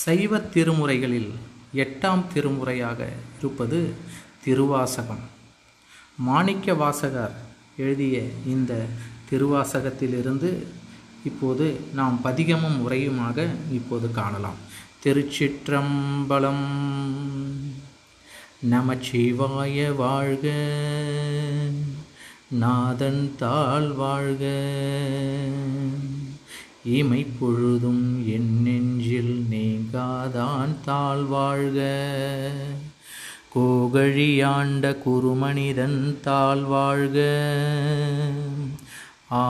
சைவ திருமுறைகளில் 8ஆம் திருமுறையாக இருப்பது திருவாசகம். மாணிக்கவாசகர் எழுதிய இந்த திருவாசகத்திலிருந்து இப்போது நாம் பதிகமும் உரையுமாக இப்போது காணலாம். திருச்சிற்றம்பலம். நமச்சிவாய வாழ்க, நாதன் தாள் வாழ்க, இமை பொழுதும் என் நெஞ்சில் நீங்காதான் தாள் வாழ்க, கோகழியாண்ட குருமனிதன் தாள் வாழ்க,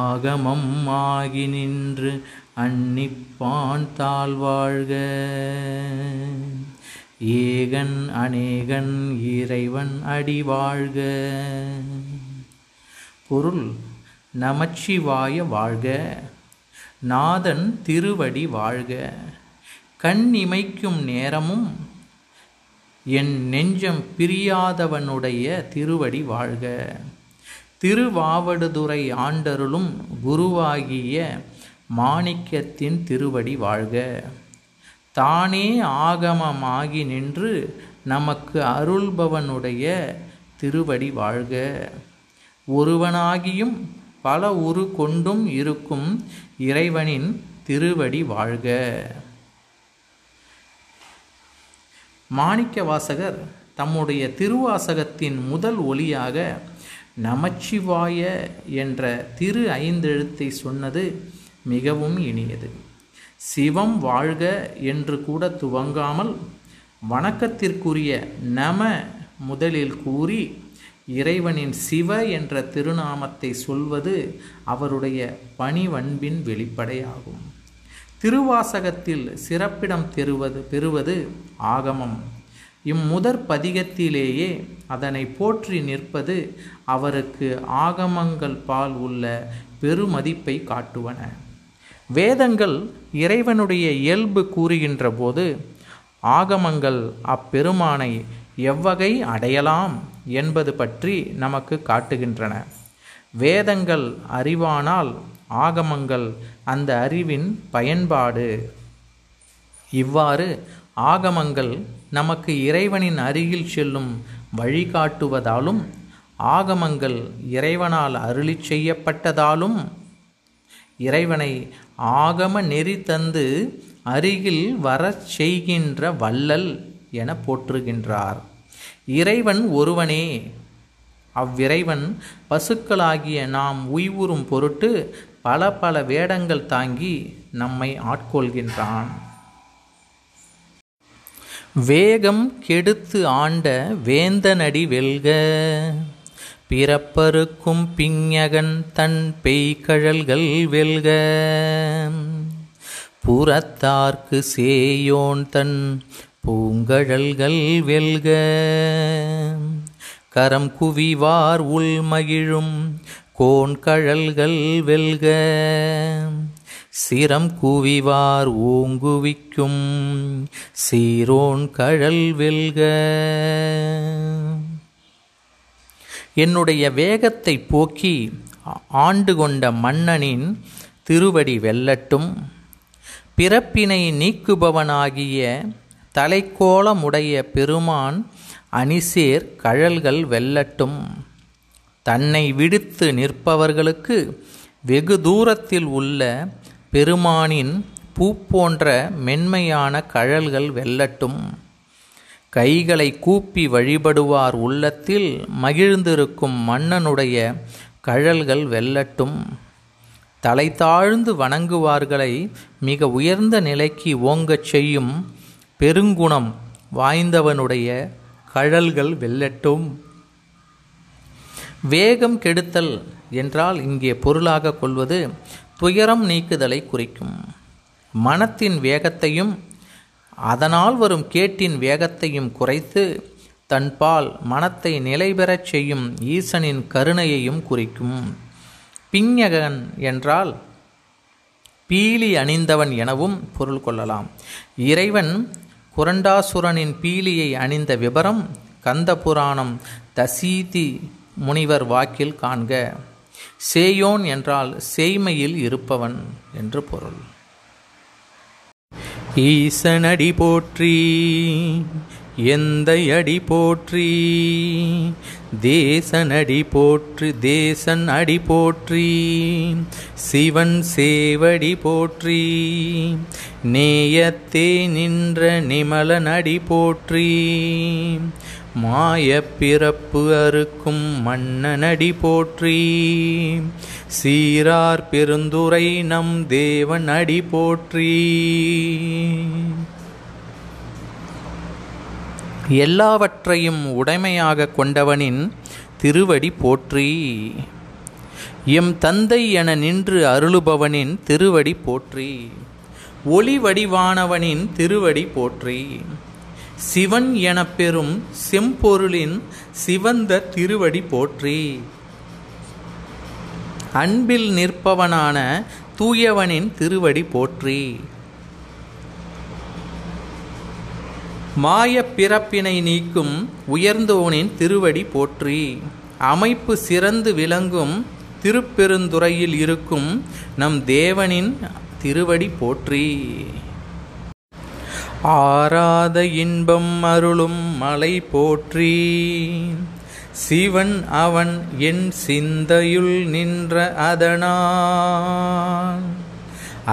ஆகமம் ஆகி நின்று அன்னிப்பான் தாள் வாழ்க, ஏகன் அநேகன் இறைவன் அடி வாழ்க. பொருள்: நமச்சிவாய வாழ்க, நாதன் திருவடி வாழ்க, கண் இமைக்கும் நேரமும் என் நெஞ்சம் பிரியாதவனுடைய திருவடி வாழ்க, திருவாவடுதுறை ஆண்டருளும் குருவாகிய மாணிக்கத்தின் திருவடி வாழ்க, தானே ஆகமமாகி நின்று நமக்கு அருள்பவனுடைய திருவடி வாழ்க, ஒருவனாகியும் பல உரு கொண்டும் இருக்கும் இறைவனின் திருவடி வாழ்க. மாணிக்கவாசகர் தம்முடைய திருவாசகத்தின் முதல் ஒலியாக நமச்சிவாய என்ற திரு ஐந்தெழுத்தை சொன்னது மிகவும் இனியது. சிவம் வாழ்க என்று கூட துவங்காமல் வணக்கத்திற்குரிய நம முதலில் கூறி இறைவனின் சிவ என்ற திருநாமத்தை சொல்வது அவருடைய பணிவன்பின் வெளிப்படையாகும். திருவாசகத்தில் சிறப்பிடம் பெறுவது ஆகமம். இம்முதற் பதிகத்திலேயே அதனை போற்றி நிற்பது அவருக்கு ஆகமங்கள் பால் உள்ள பெருமதிப்பை காட்டுவன. வேதங்கள் இறைவனுடைய இயல்பு கூறுகின்ற போது ஆகமங்கள் அப்பெருமானை எவ்வகை அடையலாம் என்பது பற்றி நமக்கு காட்டுகின்றன. வேதங்கள் அறிவானால் ஆகமங்கள் அந்த அறிவின் பயன்பாடு. இவ்வாறு ஆகமங்கள் நமக்கு இறைவனின் அருகில் செல்லும் வழிகாட்டுவதாலும் ஆகமங்கள் இறைவனால் அருளி செய்யப்பட்டதாலும் இறைவனை ஆகம நெறி தந்து அருகில் வரச் செய்கின்ற வள்ளல் என போற்றுகின்றார். இறைவன் ஒருவனே. அவ்விறைவன் பசுக்களாகிய நாம் உய்வுறும் பொருட்டு பல பல வேடங்கள் தாங்கி நம்மை ஆட்கொள்கின்றான். வேகம் கெடுத்து ஆண்ட வேந்தனடி வெல்க, பிறப்பருக்கும் பிஞகன் தன் பெய்கழல்கள் வெல்க, புறத்தார்க்கு சேயோன் தன் பூங்கழல்கள் வெல்க, கரம் குவிவார் உள்மகிழும் கோண்கழல்கள் வெல்க, சிரம் குவிவார் ஓங்குவிக்கும் சீரோன் கழல் வெல்க. என்னுடைய வேகத்தை போக்கி ஆண்டு கொண்ட மன்னனின் திருவடி வெல்லட்டும். பிறப்பினை நீக்குபவனாகிய தலைக்கோலமுடைய பெருமான் அணிசேர் கழல்கள் வெல்லட்டும். தன்னை விடுத்து நிற்பவர்களுக்கு வெகு தூரத்தில் உள்ள பெருமானின் பூ போன்ற மென்மையான கழல்கள் வெல்லட்டும். கைகளை கூப்பி வழிபடுவார் உள்ளத்தில் மகிழ்ந்திருக்கும் மன்னனுடைய கழல்கள் வெல்லட்டும். தலை தாழ்ந்து வணங்குவார்களை மிக உயர்ந்த நிலைக்கு ஓங்கச் செய்யும் பெருங்குணம் வாய்ந்தவனுடைய கழல்கள் வெல்லட்டும். வேகம் கெடுத்தல் என்றால் இங்கே பொருளாக கொள்வது துயரம் நீக்குதலை குறிக்கும். மனத்தின் வேகத்தையும் அதனால் வரும் கேட்டின் வேகத்தையும் குறைத்து தன்பால் மனத்தை நிலை பெறச் செய்யும் ஈசனின் கருணையையும் குறிக்கும். பிஞகன் என்றால் பீலி அணிந்தவன் எனவும் பொருள் கொள்ளலாம். இறைவன் குரண்டாசுரனின் பீலியை அணிந்த விபரம் கந்தபுராணம் தசீதி முனிவர் வாக்கில் காண்க. சேயோன் என்றால் சேய்மையில் இருப்பவன் என்று பொருள். ஈசனடி போற்றி எந்தையடி போற்றி தேசனடி போற்றி தேசன் அடி போற்றி சிவன் சேவடி போற்றி நேயத்தே நின்ற நிமலன் அடி போற்றி மாய பிறப்பு அறுக்கும் மன்னனடி போற்றி சீரார் பெருந்துரை நம் தேவன் அடி போற்றி. எல்லாவற்றையும் உடைமையாக கொண்டவனின் திருவடி போற்றி. எம் தந்தை என நின்று அருளுபவனின் திருவடி போற்றி. ஒளி வடிவானவனின் திருவடி போற்றி. சிவன் என பெறும் செம்பொருளின் சிவந்த திருவடி போற்றி. அன்பில் நிற்பவனான தூயவனின் திருவடி போற்றி. மாய பிறப்பினை நீக்கும் உயர்ந்தோனின் திருவடி போற்றி. அமைப்பு சிறந்து விளங்கும் திருப்பெருந்துறையில் இருக்கும் நம் தேவனின் திருவடி போற்றி. ஆராத இன்பம் அருளும் மலை போற்றி. சிவன் அவன் என் சிந்தையுள் நின்ற அதனான்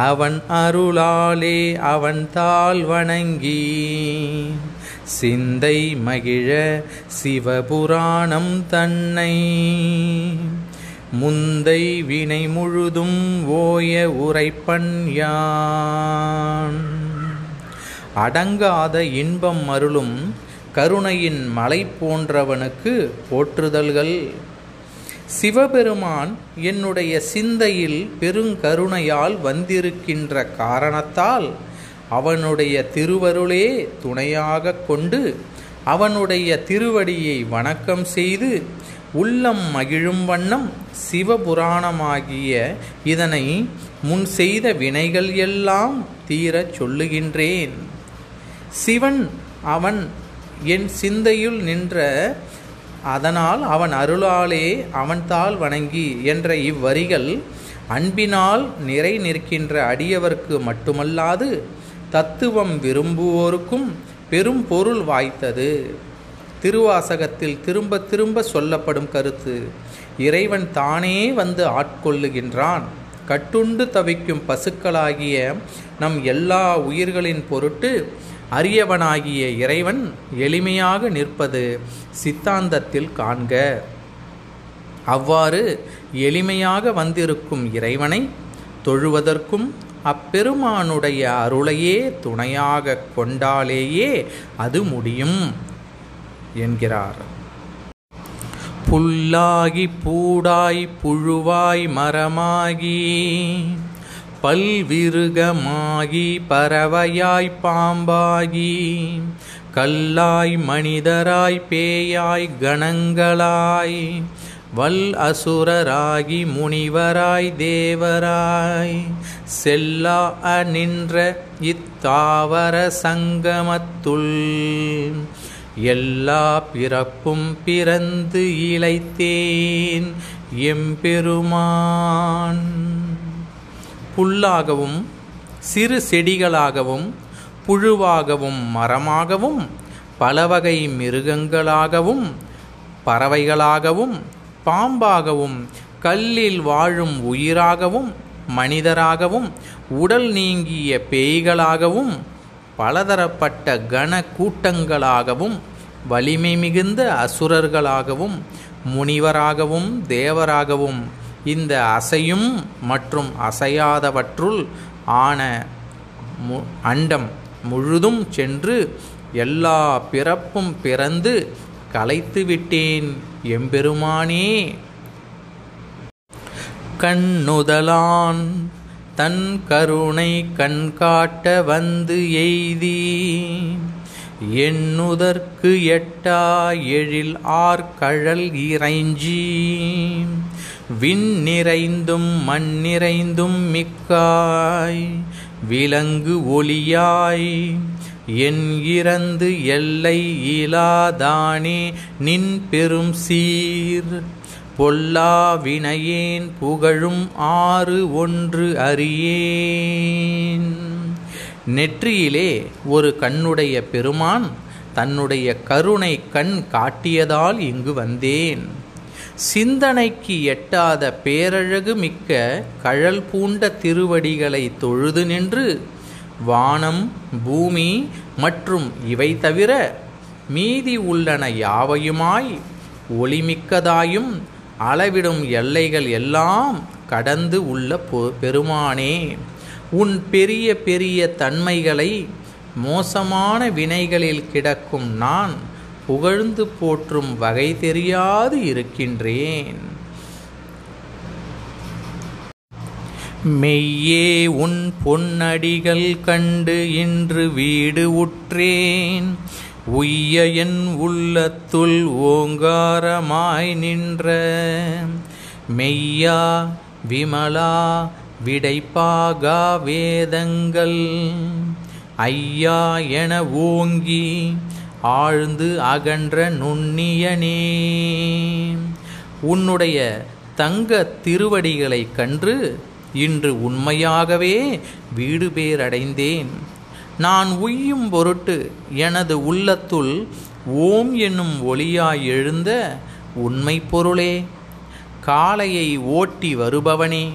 அவன் அருளாலே அவன் தாள் வணங்கி சிந்தை மகிழ சிவபுராணம் தன்னை முந்தை வினை முழுதும் ஓய உரைப்பன் யான். அடங்காத இன்பம் அருளும் கருணையின் மலை போன்றவனுக்கு போற்றுதல்கள். சிவபெருமான் என்னுடைய சிந்தையில் பெருங்கருணையால் வந்திருக்கின்ற காரணத்தால் அவனுடைய திருவருளே துணையாக கொண்டு அவனுடைய திருவடியை வணக்கம் செய்து உள்ளம் மகிழும் வண்ணம் சிவபுராணமாகிய இதனை முன் செய்த வினைகள் எல்லாம் தீரச் சொல்லுகின்றேன். சிவன் அவன் என் சிந்தையுள் நின்ற அதனால் அவன் அருளாலே அவன்தாள் வணங்கி என்ற இவ்வரிகள் அன்பினால் நிறை நிற்கின்ற அடியவர்க்கு மட்டுமல்லாது தத்துவம் விரும்புவோருக்கும் பெரும் பொருள் வாய்த்தது. திருவாசகத்தில் திரும்ப திரும்ப சொல்லப்படும் கருத்து. இறைவன் தானே வந்து ஆட்கொள்ளுகின்றான். கட்டுண்டு தவிக்கும் பசுக்களாகிய நம் எல்லா உயிர்களின் பொருட்டு அரியவனாகிய இறைவன் எளிமையாக நிற்பது சித்தாந்தத்தில் காண்க. அவ்வாறு எளிமையாக வந்திருக்கும் இறைவனை தொழுவதற்கும் அப்பெருமானுடைய அருளையே துணையாக கொண்டாலேயே அது முடியும் என்கிறார். புல்லாகி பூடாய் புழுவாய் மரமாகி பல்விருகமாகி பறவையாய் பாம்பாகி கல்லாய் மனிதராய் பேயாய் கணங்களாய் வல் அசுரராகி முனிவராய் தேவராய் செல்லா நின்ற இத்தாவர சங்கமத்துள் எல்லா பிறப்பும் பிறந்து இளைத்தேன் எம்பெருமான். புல்லாகவும் சிறு செடிகளாகவும் புழுவாகவும் மரமாகவும் பலவகை மிருகங்களாகவும் பறவைகளாகவும் பாம்பாகவும் கல்லில் வாழும் உயிராகவும் மனிதராகவும் உடல் நீங்கிய பேய்களாகவும் பலதரப்பட்ட கன கூட்டங்களாகவும் வலிமை மிகுந்த அசுரர்களாகவும் முனிவராகவும் தேவராகவும் இந்த அசையும் மற்றும் அசையாதவற்றுள் ஆன அண்டம் முழுதும் சென்று எல்லா பிறப்பும் பிறந்து கலைத்து விட்டேன் எம்பெருமானே. கண்ணுதலான் தன் கருணை கண்காட்ட வந்து எய்தி எண்ணுதற்கு எட்டா எழில் ஆர்கழல் இறைஞ்சி விண் நிறைந்தும் மண் நிறைந்தும் மிக்காய் விலங்கு ஒளியாய் என் இறந்து எல்லை இலாதானே நின் பெரும் சீர் பொல்லா வினையேன் புகழும் ஆறு ஒன்று அறியேன் நெற்றியிலே ஒரு கண்ணுடைய பெருமான் தன்னுடைய கருணை கண் காட்டியதால் இங்கு வந்தேன். சிந்தனைக்கு எட்டாத பேரழகு மிக்க கழல் பூண்ட திருவடிகளை தொழுது நின்று வானம் பூமி மற்றும் இவை தவிர மீதி உள்ளன யாவையுமாய் ஒளிமிக்கதாயும் அளவிடும் எல்லைகள் எல்லாம் கடந்து உள்ள பெருமானே, உன் பெரிய பெரிய தன்மைகளை மோசமான வினைகளில் கிடக்கும் நான் புகழ்ந்து போற்றும் வகை தெரியாது இருக்கின்றேன். மெய்யே உன் பொன்னடிகள் கண்டு இன்று வீடு உற்றேன். உய்ய என் உள்ளத்துள் ஓங்காரமாய் நின்ற மெய்யா விமலா விடைப்பாகா வேதங்கள் ஐயா என ஓங்கி ஆழ்ந்து அகன்ற நுண்ணியனே, உன்னுடைய தங்க திருவடிகளை கன்று இன்று உண்மையாகவே வீடு பேரடைந்தேன். நான் உய்யும் பொருட்டு எனது உள்ளத்துள் ஓம் என்னும் ஒளியாய் எழுந்த உண்மை பொருளே, காளையை ஓட்டி வருபவனே,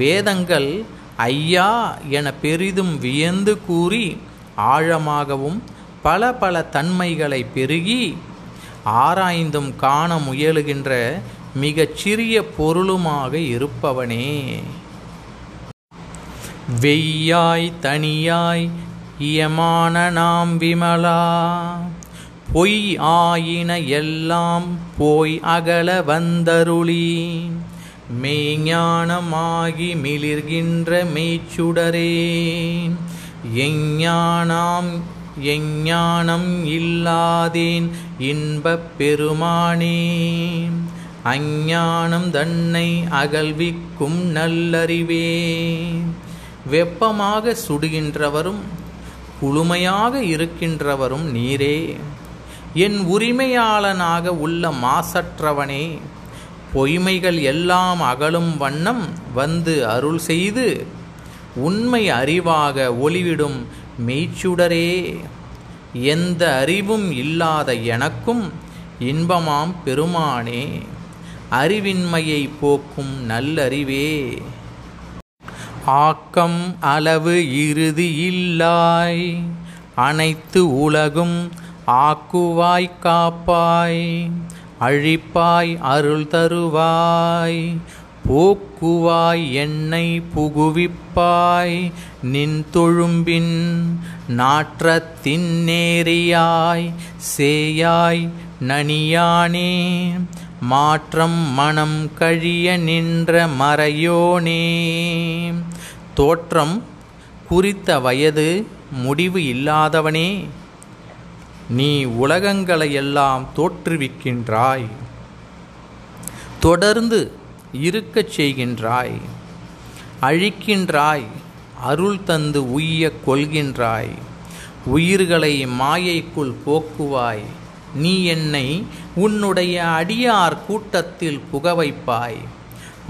வேதங்கள் ஐயா என பெரிதும் வியந்து கூறி ஆழமாகவும் பல பல தன்மைகளை பெருகி ஆராய்ந்தும் காண முயலுகின்ற மிகச்சிறிய பொருளுமாக இருப்பவனே, வெய்யாய் தனியாய் இயமான நாம் விமலா, பொய் ஆயின எல்லாம் போய் அகல வந்தருளி மெய்ஞானமாகி மிளிர்கின்ற மெய்ச்சுடரே, எஞ்ஞானாம் எஞ்ஞானம் இல்லாதேன் இன்பப் பெருமானே, அஞ்ஞானம் தன்னை அகழ்விக்கும் நல்லறிவே, வெப்பமாக சுடுகின்றவரும் குளுமையாக இருக்கின்றவரும் நீரே, என் உரிமையாளனாக உள்ள மாசற்றவனே, பொய்மைகள் எல்லாம் அகலும் வண்ணம் வந்து அருள் செய்து உண்மை அறிவாக ஒளிவிடும் மெய்ச்சுடரே, எந்த அறிவும் இல்லாத எனக்கும் இன்பமாம் பெருமானே, அறிவின்மையை போக்கும் நல்லறிவே, ஆக்கம் அளவு இறுதி இல்லாய் அனைத்து உலகும் ஆக்குவாய் காப்பாய் அழிப்பாய் அருள் தருவாய் போக்குவாய் என்னை புகுவிப்பாய் நின் தொழும்பின் நாற்றத்தின் நேரியாய் சேயாய் நனியானே, மாற்றம் மனம் கழிய நின்ற மறையோனே, தோற்றம் குறித்த வயது முடிவு இல்லாதவனே, நீ உலகங்களையெல்லாம் தோற்றுவிக்கின்றாய், தொடர்ந்து இருக்கச் செய்கின்றாய், அழிக்கின்றாய், அருள் தந்து உய்ய கொள்கின்றாய், உயிர்களை மாயைக்குள் போக்குவாய், நீ என்னை உன்னுடைய அடியார் கூட்டத்தில் புகவைப்பாய்,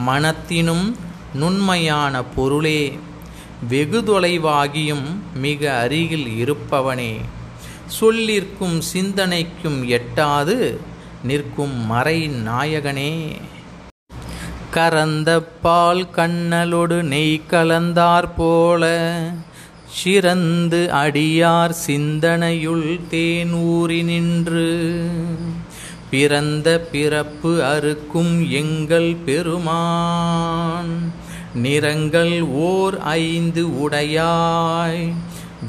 மனத்தினும் நுண்மையான பொருளே, வெகு தொலைவாகியும் மிக அருகில் இருப்பவனே, சொல்லிற்கும் சிந்தனைக்கும் எட்டாது நிற்கும் மறை நாயகனே, கரந்த பால் கண்ணலோடு நெய் கலந்தார் போல சிறந்து அடியார் சிந்தனையுள் தேனூறி நின்று பிறந்த பிறப்பு அறுக்கும் எங்கள் பெருமான், நிறங்கள் ஓர் ஐந்து உடையாய்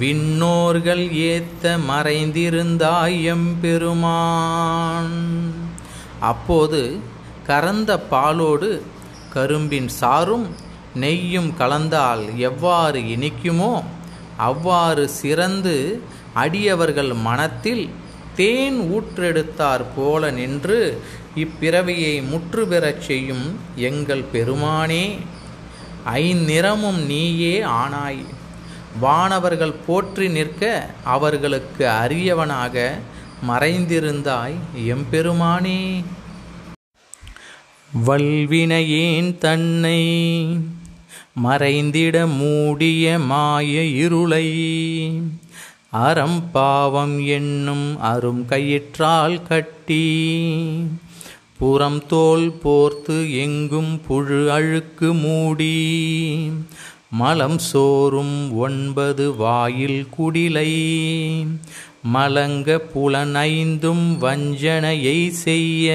விண்ணோர்கள் ஏத்த மறைந்திருந்தாய் எம்பெருமான். அப்போது கரந்த பாலோடு கரும்பின் சாறும் நெய்யும் கலந்தால் எவ்வாறு இனிக்குமோ அவ்வாறு சிறந்து அடியவர்கள் மனத்தில் தேன் ஊற்றெடுத்தார் போல நின்று இப்பிறவியை முற்றுபெறச் செய்யும் எங்கள் பெருமானே, ஐநிறமும் நீயே ஆனாய், வானவர்கள் போற்றி நிற்க அவர்களுக்கு அரியவனாக மறைந்திருந்தாய் எம்பெருமானே, வல்வினையேன் தன்னை மறைந்திட மூடிய மாய இருளை அறம் பாவம் என்னும் அரும் கயிற்றால் கட்டி புறம் தோல் போர்த்து எங்கும் புழு அழுக்கு மூடி மலம் சோறும் 9 வாயில் குடிலை மலங்க புலனைந்தும் வஞ்சனையை செய்ய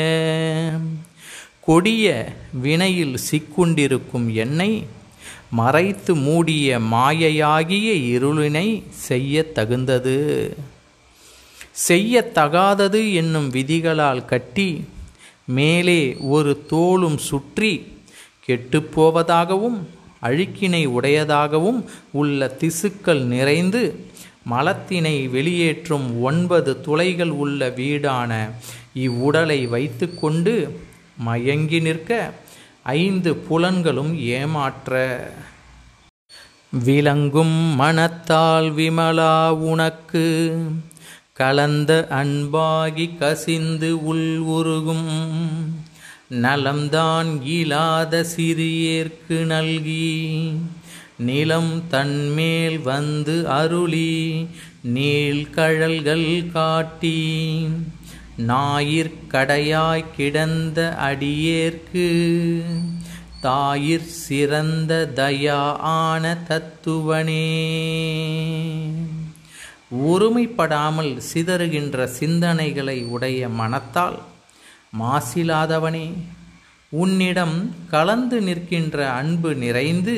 கொடிய வினையில் சிக்குண்டிருக்கும் என்னை மறைத்து மூடிய மாயையாகிய இருளினை செய்ய தகுந்தது செய்யத்தகாதது என்னும் விதிகளால் கட்டி மேலே ஒரு தோலும் சுற்றி கெட்டுப்போவதாகவும் அழுக்கினை உடையதாகவும் உள்ள திசுக்கள் நிறைந்து மலத்தினை வெளியேற்றும் 9 துளைகள் உள்ள வீடான இவ்வுடலை வைத்து கொண்டு மயங்கி நிற்க 5 புலன்களும் ஏமாற்ற விளங்கும் மனத்தால் விமலா உனக்கு கலந்த அன்பாகி கசிந்து உள் உருகும் நலம்தான் இலாத சிறியேற்கு நல்கி நிலம் தன்மேல் வந்து அருளி நீள்கழல்கள் காட்டி ஞாயிற்கடையாய் கிடந்த அடியேற்கு தாயிற் சிறந்த தயா ஆன தத்துவனே. ஒருமைப்படாமல் சிதறுகின்ற சிந்தனைகளை உடைய மனத்தால் மாசிலாதவனே, உன்னிடம் கலந்து நிற்கின்ற அன்பு நிறைந்து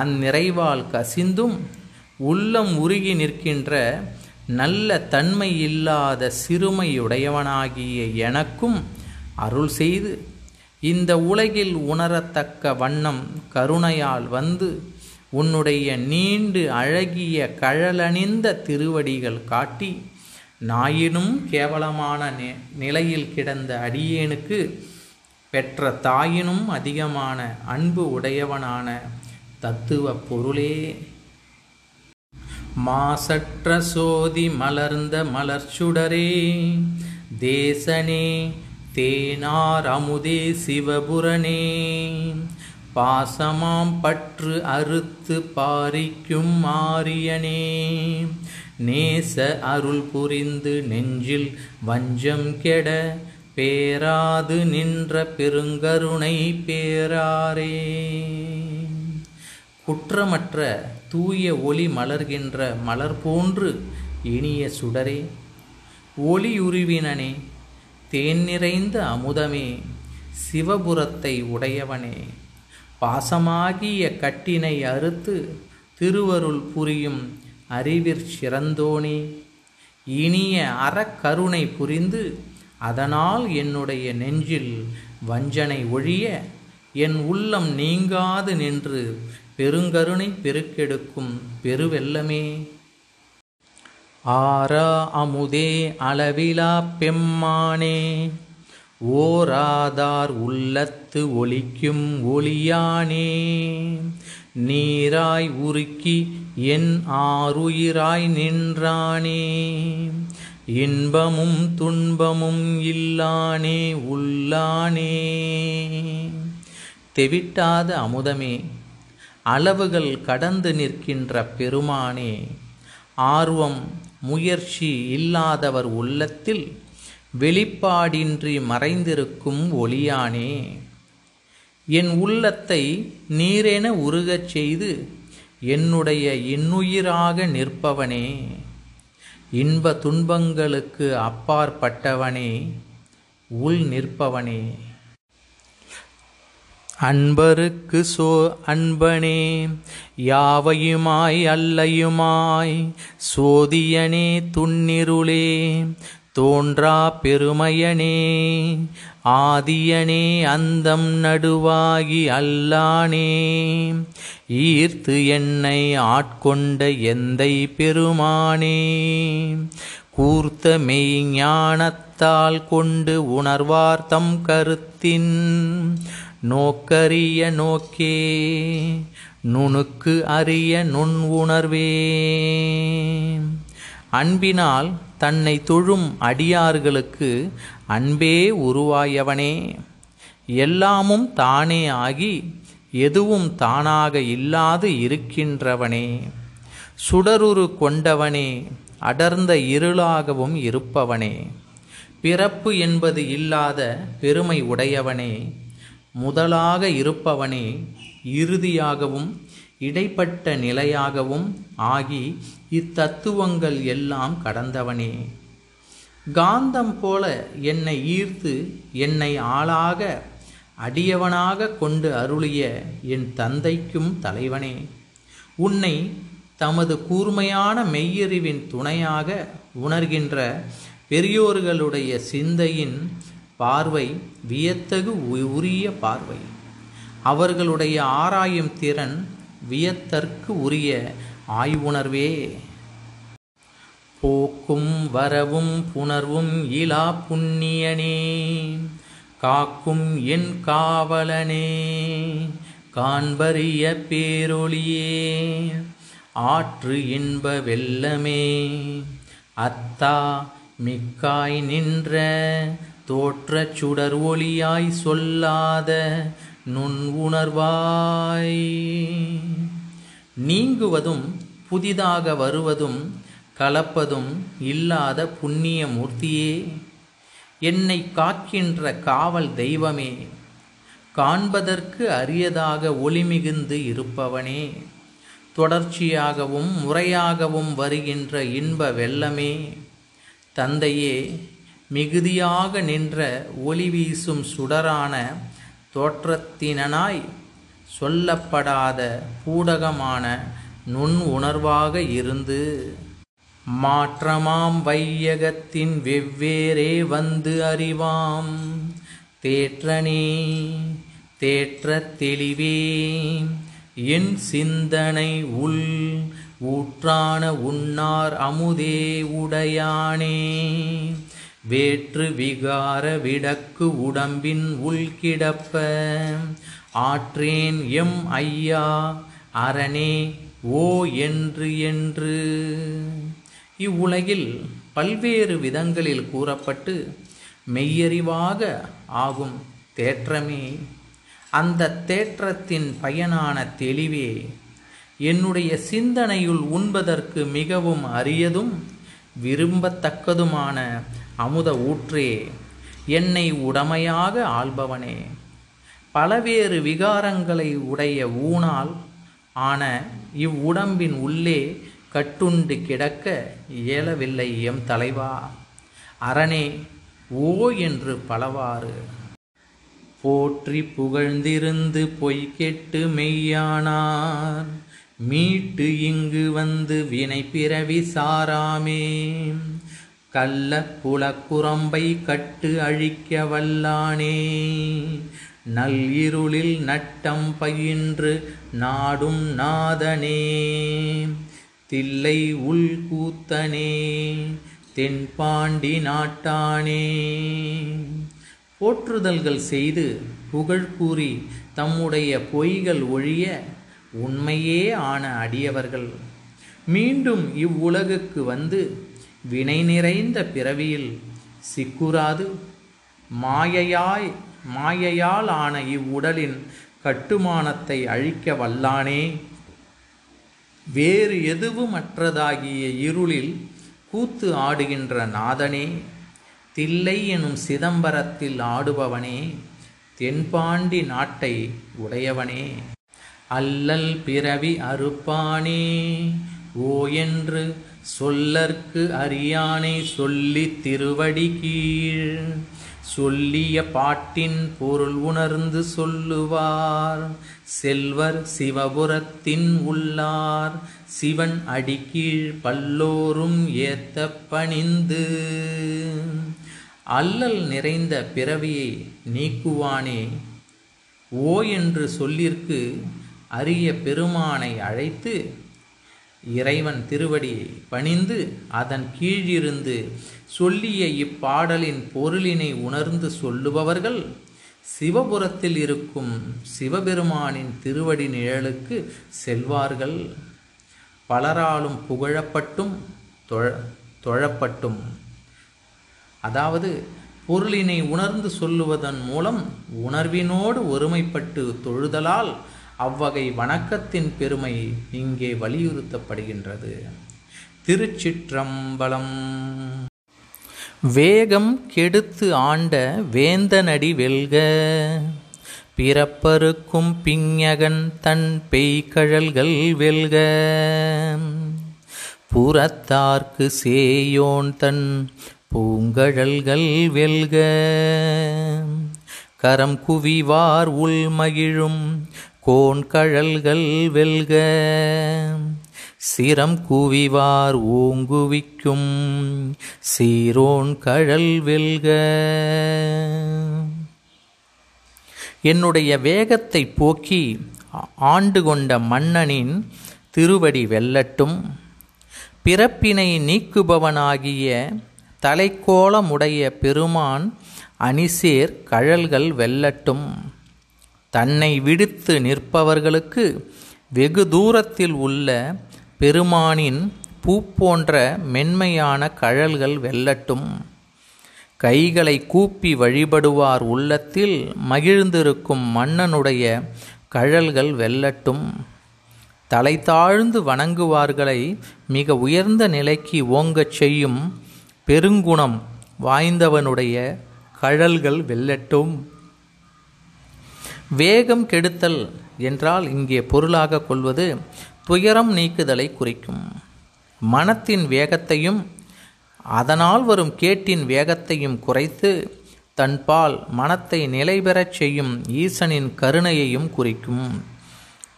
அந்நிறைவால் கசிந்தும் உள்ளம் உருகி நிற்கின்ற நல்ல தன்மை இல்லாத சிறுமையுடையவனாகிய எனக்கும் அருள் செய்து இந்த உலகில் உணரத்தக்க வண்ணம் கருணையால் வந்து உன்னுடைய நீண்டு அழகிய கழலணிந்த திருவடிகள் காட்டி நாயினும் கேவலமான நிலையில் கிடந்த அடியேனுக்கு பெற்ற தாயினும் அதிகமான அன்பு உடையவனான தத்துவ பொருளே. மாசற்ற சோதி மலர்ந்த மலர்ச்சுடரே, தேசனே தேனார் அமுதே சிவபுரனே, பாசமாம் பற்று அறுத்து பாரிக்கும் ஆரியனே, நேச அருள் புரிந்து நெஞ்சில் வஞ்சம் கெட பேராது நின்ற பெருங்கருணை பேராரே. குற்றமற்ற தூய ஒளி மலர்கின்ற மலர் போன்று இனிய சுடரே, ஒளியுருவினனே, தேன் நிறைந்த அமுதமே, சிவபுரத்தை உடையவனே, பாசமாகிய கட்டினை அறுத்து திருவருள் புரியும் அறிவிற் சிறந்தோனே, இனிய அறக்கருணை புரிந்து அதனால் என்னுடைய நெஞ்சில் வஞ்சனை ஒழிய என் உள்ளம் நீங்காது நின்று பெருங்கருணை பெருக்கெடுக்கும் பெருவெல்லமே. ஆரா அமுதே அளவிலா பெம்மானே, ஓராதார் உள்ளத்து ஒலிக்கும் ஒளியானே, நீராய் உருக்கி என் ஆருயிராய் நின்றானே, இன்பமும் துன்பமும் இல்லானே உள்ளானே. தெவிட்டாத அமுதமே, அளவுகள் கடந்து நிற்கின்ற பெருமானே, ஆர்வம் முயற்சி இல்லாதவர் உள்ளத்தில் வெளிப்பாடின்றி மறைந்திருக்கும் ஒளியானே, என் உள்ளத்தை நீரென உருகச் செய்து என்னுடைய இன்னுயிராக நிற்பவனே, இன்ப துன்பங்களுக்கு அப்பாற்பட்டவனே, உள் நிற்பவனே, அன்பருக்கு அன்பனே, யாவையுமாய் அல்லையுமாய் சோதியனே, துன்னிருளே, தோன்றா பெருமையனே, ஆதியனே, அந்தம் நடுவாகி அல்லானே, ஈர்த்து என்னை ஆட்கொண்ட எந்தை பெருமானே, கூர்த்த மெய்ஞானத்தால் கொண்டு உணர்வார்த்தம் கருத்தின் நோக்கரிய நோக்கே, நுணுக்கு அறிய நுண் உணர்வே, அன்பினால் தன்னை தொழும் அடியார்களுக்கு அன்பே உருவாயவனே, எல்லாமும் தானே ஆகி எதுவும் தானாக இல்லாது இருக்கின்றவனே, சுடருரு கொண்டவனே, அடர்ந்த இருளாகவும் இருப்பவனே, பிறப்பு என்பது இல்லாத பெருமை உடையவனே, முதலாக இருப்பவனே, இறுதியாகவும் இடைப்பட்ட நிலையாகவும் ஆகி இத்தத்துவங்கள் எல்லாம் கடந்தவனே, காந்தம் போல என்னை ஈர்த்து என்னை ஆளாக அடியவனாக கொண்டு அருளிய என் தந்தைக்கும் தலைவனே, உன்னை தமது கூர்மையான மெய்யறிவின் துணையாக உணர்கின்ற பெரியோர்களுடைய சிந்தையின் பார்வை வியத்தகு உரிய பார்வை, அவர்களுடைய ஆராயும் திறன் வியத்தற்கு உரிய ஆய்வுணர்வே. போக்கும் வரவும் புணர்வும் இலா புண்ணியனே, காக்கும் என் காவலனே, காண்பரிய பேரொளியே, ஆற்று இன்ப வெள்ளமே, அத்தா மிக்காய் நின்ற தோற்ற சுடர் ஒளியாய் சொல்லாத நுண் உணர்வாய், நீங்குவதும் புதிதாக வருவதும் கலப்பதும் இல்லாத புண்ணிய மூர்த்தியே, என்னை காக்கின்ற காவல் தெய்வமே, காண்பதற்கு அரியதாக ஒளிமிகுந்து இருப்பவனே, தொடர்ச்சியாகவும் முறையாகவும் வருகின்ற இன்ப வெள்ளமே, தந்தையே, மிகுதியாக நின்ற ஒளி வீசும் சுடரான தோற்றத்தினாய் சொல்லப்படாத பூடகமான நுண் உணர்வாக இருந்து மாற்றமாம் வையகத்தின் வெவ்வேறே வந்து அறிவாம் தேற்றனே, தேற்ற தெளிவே, என் சிந்தனை உள் ஊற்றான உன்னார் அமுதே உடையானே, வேற்று விகார விடக்கு உடம்பின் உள்கிடப்ப ஆற்றேன் எம் ஐயா அரணே ஓ என்று இவ்வுலகில் பல்வேறு விதங்களில் கூறப்பட்டு மெய்யறிவாக ஆகும் தேற்றமே, அந்த தேற்றத்தின் பயனான தெளிவே, என்னுடைய சிந்தனையுள் உண்பதற்கு மிகவும் அரியதும் விரும்பத்தக்கதுமான அமுத ஊற்றே, என்னை உடமையாக ஆள்பவனே, பலவேறு விகாரங்களை உடைய ஊனால் ஆன இவ்வுடம்பின் உள்ளே கட்டுண்டு கிடக்க இயலவில்லை எம் தலைவா, அரணே ஓ என்று பலவாறு போற்றி புகழ்ந்திருந்து பொய்கெட்டு மெய்யானார் மீட்டு இங்கு வந்து வினை பிறவி சாராமே, கள்ள புலக்குரம்பை கட்டு அழிக்க வல்லானே, நல் இருளில் நட்டம் பயின்று நாடும் நாதனே, தில்லை உள்கூத்தனே, தென் பாண்டி நாட்டானே, போற்றுதல்கள் செய்து புகழ் கூறி தம்முடைய பொய்கள் ஒழிய உண்மையே ஆன அடியவர்கள் மீண்டும் இவ்வுலகுக்கு வந்து வினை நிறைந்த பிறவியில் சிக்குறாது மாயையால் ஆன இவ்வுடலின் கட்டுமானத்தை அழிக்க வல்லானே, வேறு எதுவும் அற்றதாகிய இருளில் கூத்து ஆடுகின்ற நாதனே, தில்லை எனும் சிதம்பரத்தில் ஆடுபவனே, தென்பாண்டி நாட்டை உடையவனே, அல்லல் பிறவி அறுப்பானே, ஓ என்று சொல்லற்கு அறியானை சொல்லி திருவடி கீழ் சொல்லிய பாட்டின் பொருள் உணர்ந்து சொல்லுவார் செல்வர் சிவபுரத்தின் உள்ளார் சிவன் அடிக்கீழ் பல்லோரும் ஏத்த பணிந்து, அல்லல் நிறைந்த பிறவியை நீக்குவானே, ஓ என்று சொல்லிற்கு அரிய பெருமானை அழைத்து இறைவன் திருவடியை பணிந்து அதன் கீழிருந்து சொல்லிய இப்பாடலின் பொருளினை உணர்ந்து சொல்லுபவர்கள் சிவபுரத்தில் இருக்கும் சிவபெருமானின் திருவடி நிழலுக்கு செல்வார்கள். பலராலும் புகழப்பட்டும் தொழப்பட்டும், அதாவது பொருளினை உணர்ந்து சொல்லுவதன் மூலம் உணர்வினோடு ஒருமைப்பட்டு தொழுதலால் அவ்வகை வணக்கத்தின் பெருமை இங்கே வலியுறுத்தப்படுகின்றது. திருச்சிற்றம்பலம். வேகம் கெடுத்து ஆண்ட வேந்தனடி வெல்க, பிறப்பருக்கும் பிஞகன் தன் பெய்கழல்கள் வெல்க, புறத்தார்க்கு சேயோன் தன் பூங்கழல்கள் வெல்க, கரம் குவிவார் உள்மகிழும் கோண்கழல்கள் வெல்க, சிரம் குவிவார் ஓங்குவிக்கும் சீரோன் கழல் வெல்க. என்னுடைய வேகத்தை போக்கி ஆண்டு கொண்ட மன்னனின் திருவடி வெல்லட்டும். பிறப்பினை நீக்குபவனாகிய தலைக்கோளமுடைய பெருமான் அணிசேர் கழல்கள் வெல்லட்டும். தன்னை விடுத்து நிற்பவர்களுக்கு வெகு தூரத்தில் உள்ள பெருமானின் பூ போன்ற மென்மையான கழல்கள் வெல்லட்டும். கைகளை கூப்பி வழிபடுவார் உள்ளத்தில் மகிழ்ந்திருக்கும் மன்னனுடைய கழல்கள் வெல்லட்டும். தலை தாழ்ந்து வணங்குவார்களை மிக உயர்ந்த நிலைக்கு ஓங்கச் செய்யும் பெருங்குணம் வாய்ந்தவனுடைய கழல்கள் வெல்லட்டும். வேகம் கெடுத்தல் என்றால் இங்கே பொருளாக கொள்வது துயரம் நீக்குதலை குறிக்கும். மனத்தின் வேகத்தையும் அதனால் வரும் கேட்டின் வேகத்தையும் குறைத்து தன்பால் மனத்தை நிலைபெறச் செய்யும் ஈசனின் கருணையையும் குறிக்கும்.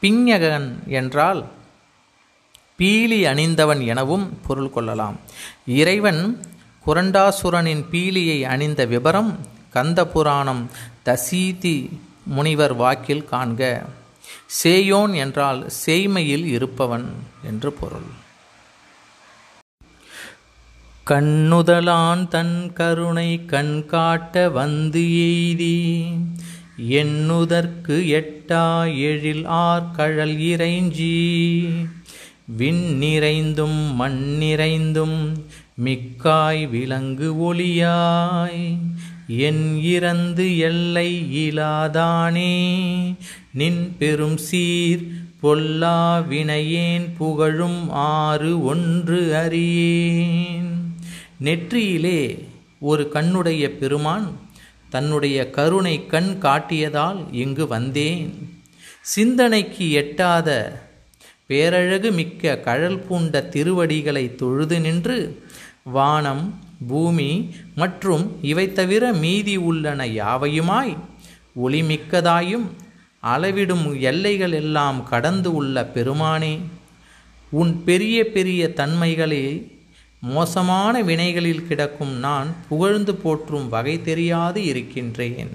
பிஞகன் என்றால் பீலி அணிந்தவன் எனவும் பொருள் கொள்ளலாம். இறைவன் குரண்டாசுரனின் பீலியை அணிந்த விபரம் கந்தபுராணம் தசீதி முனிவர் வாக்கில் காண்க. சேயோன் என்றால் சேய்மையில் இருப்பவன் என்று பொருள். கண்ணுதலான் தன் கருணை கண் காட்ட வந்து எய்தி, எண்ணுதற்கு எட்டா எழில் ஆர்கழல் இறைஞ்சி, விண் நிறைந்தும் மண் நிறைந்தும் மிக்காய் விலங்கு ஒளியாய், என் இறந்து எல்லை இலாதானே நின் பெரும் சீர் பொல்லா வினையேன் புகழும் ஆறு ஒன்று அறியேன். நெற்றியிலே ஒரு கண்ணுடைய பெருமான் தன்னுடைய கருணை கண் காட்டியதால் இங்கு வந்தேன். சிந்தனைக்கு எட்டாத பேரழகு மிக்க கழல் பூண்ட திருவடிகளை தொழுது நின்று வானம் பூமி மற்றும் இவை தவிர மீதி உள்ளன யாவையுமாய் ஒளிமிக்கதாயும் அளவிடும் எல்லைகள் எல்லாம் கடந்து உள்ள பெருமானே, உன் பெரிய பெரிய தன்மைகளே மோசமான வினைகளில் கிடக்கும் நான் புகழ்ந்து போற்றும் வகை தெரியாது இருக்கின்றேன்.